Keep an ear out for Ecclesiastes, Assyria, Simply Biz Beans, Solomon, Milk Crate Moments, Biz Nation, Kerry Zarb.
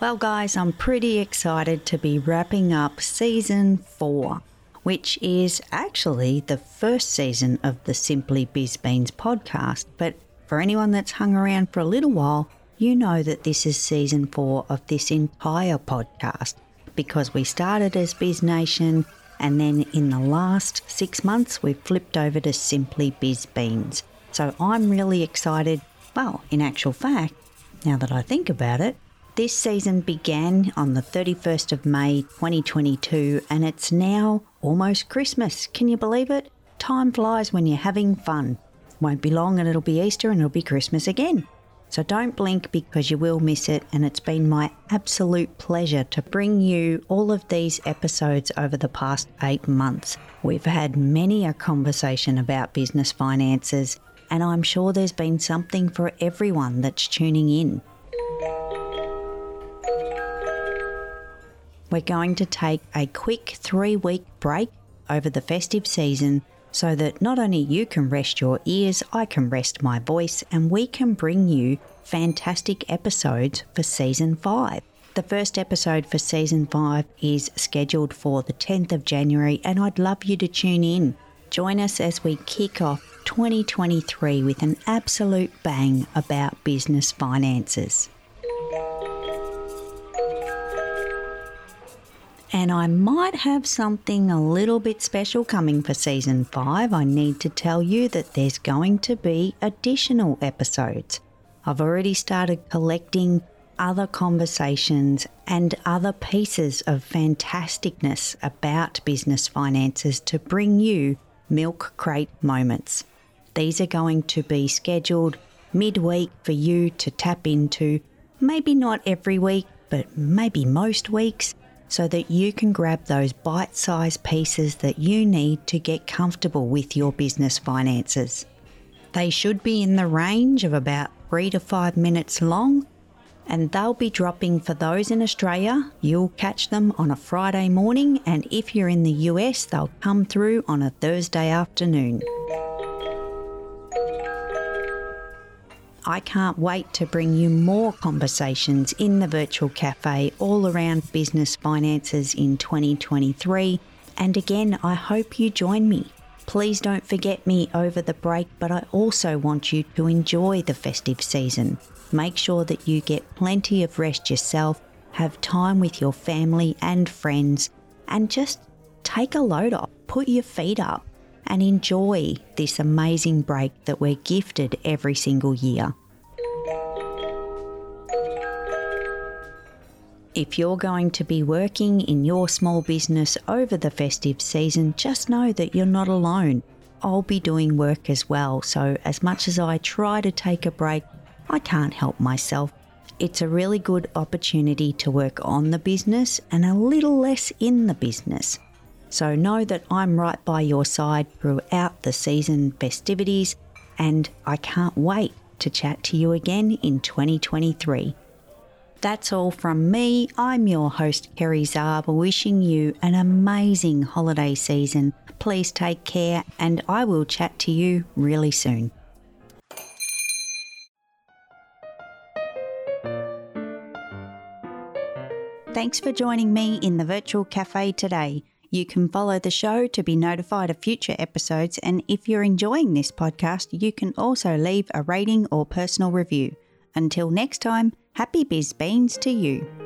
Well guys, I'm pretty excited to be wrapping up season 4, which is actually the first season of the Simply Biz Beans podcast. But for anyone that's hung around for a little while, you know that this is season 4 of this entire podcast because we started as Biz Nation and then in the last 6 months we've flipped over to Simply Biz Beans. So I'm really excited. Well, in actual fact, now that I think about it, this season began on the 31st of May 2022 and it's now almost Christmas. Can you believe it? Time flies when you're having fun. Won't be long and it'll be Easter and it'll be Christmas again. So don't blink because you will miss it, and it's been my absolute pleasure to bring you all of these episodes over the past 8 months. We've had many a conversation about business finances, and I'm sure there's been something for everyone that's tuning in. We're going to take a quick 3-week break over the festive season so that not only you can rest your ears, I can rest my voice, and we can bring you fantastic episodes for season 5. The first episode for season 5 is scheduled for the 10th of January, and I'd love you to tune in. Join us as we kick off 2023 with an absolute bang about business finances. And I might have something a little bit special coming for season 5. I need to tell you that there's going to be additional episodes. I've already started collecting other conversations and other pieces of fantasticness about business finances to bring you Milk Crate Moments. These are going to be scheduled midweek for you to tap into, maybe not every week, but maybe most weeks, so that you can grab those bite-sized pieces that you need to get comfortable with your business finances. They should be in the range of about 3 to 5 minutes long, and they'll be dropping for those in Australia. You'll catch them on a Friday morning, and if you're in the US, they'll come through on a Thursday afternoon. I can't wait to bring you more conversations in the virtual cafe all around business finances in 2023. And again, I hope you join me. Please don't forget me over the break, but I also want you to enjoy the festive season. Make sure that you get plenty of rest yourself, have time with your family and friends, and just take a load off, put your feet up, and enjoy this amazing break that we're gifted every single year. If you're going to be working in your small business over the festive season, just know that you're not alone. I'll be doing work as well, so as much as I try to take a break, I can't help myself. It's a really good opportunity to work on the business and a little less in the business. So know that I'm right by your side throughout the season festivities, and I can't wait to chat to you again in 2023. That's all from me. I'm your host, Kerry Zarb, wishing you an amazing holiday season. Please take care, and I will chat to you really soon. Thanks for joining me in the virtual cafe today. You can follow the show to be notified of future episodes, and if you're enjoying this podcast, you can also leave a rating or personal review. Until next time, happy Biz Beans to you.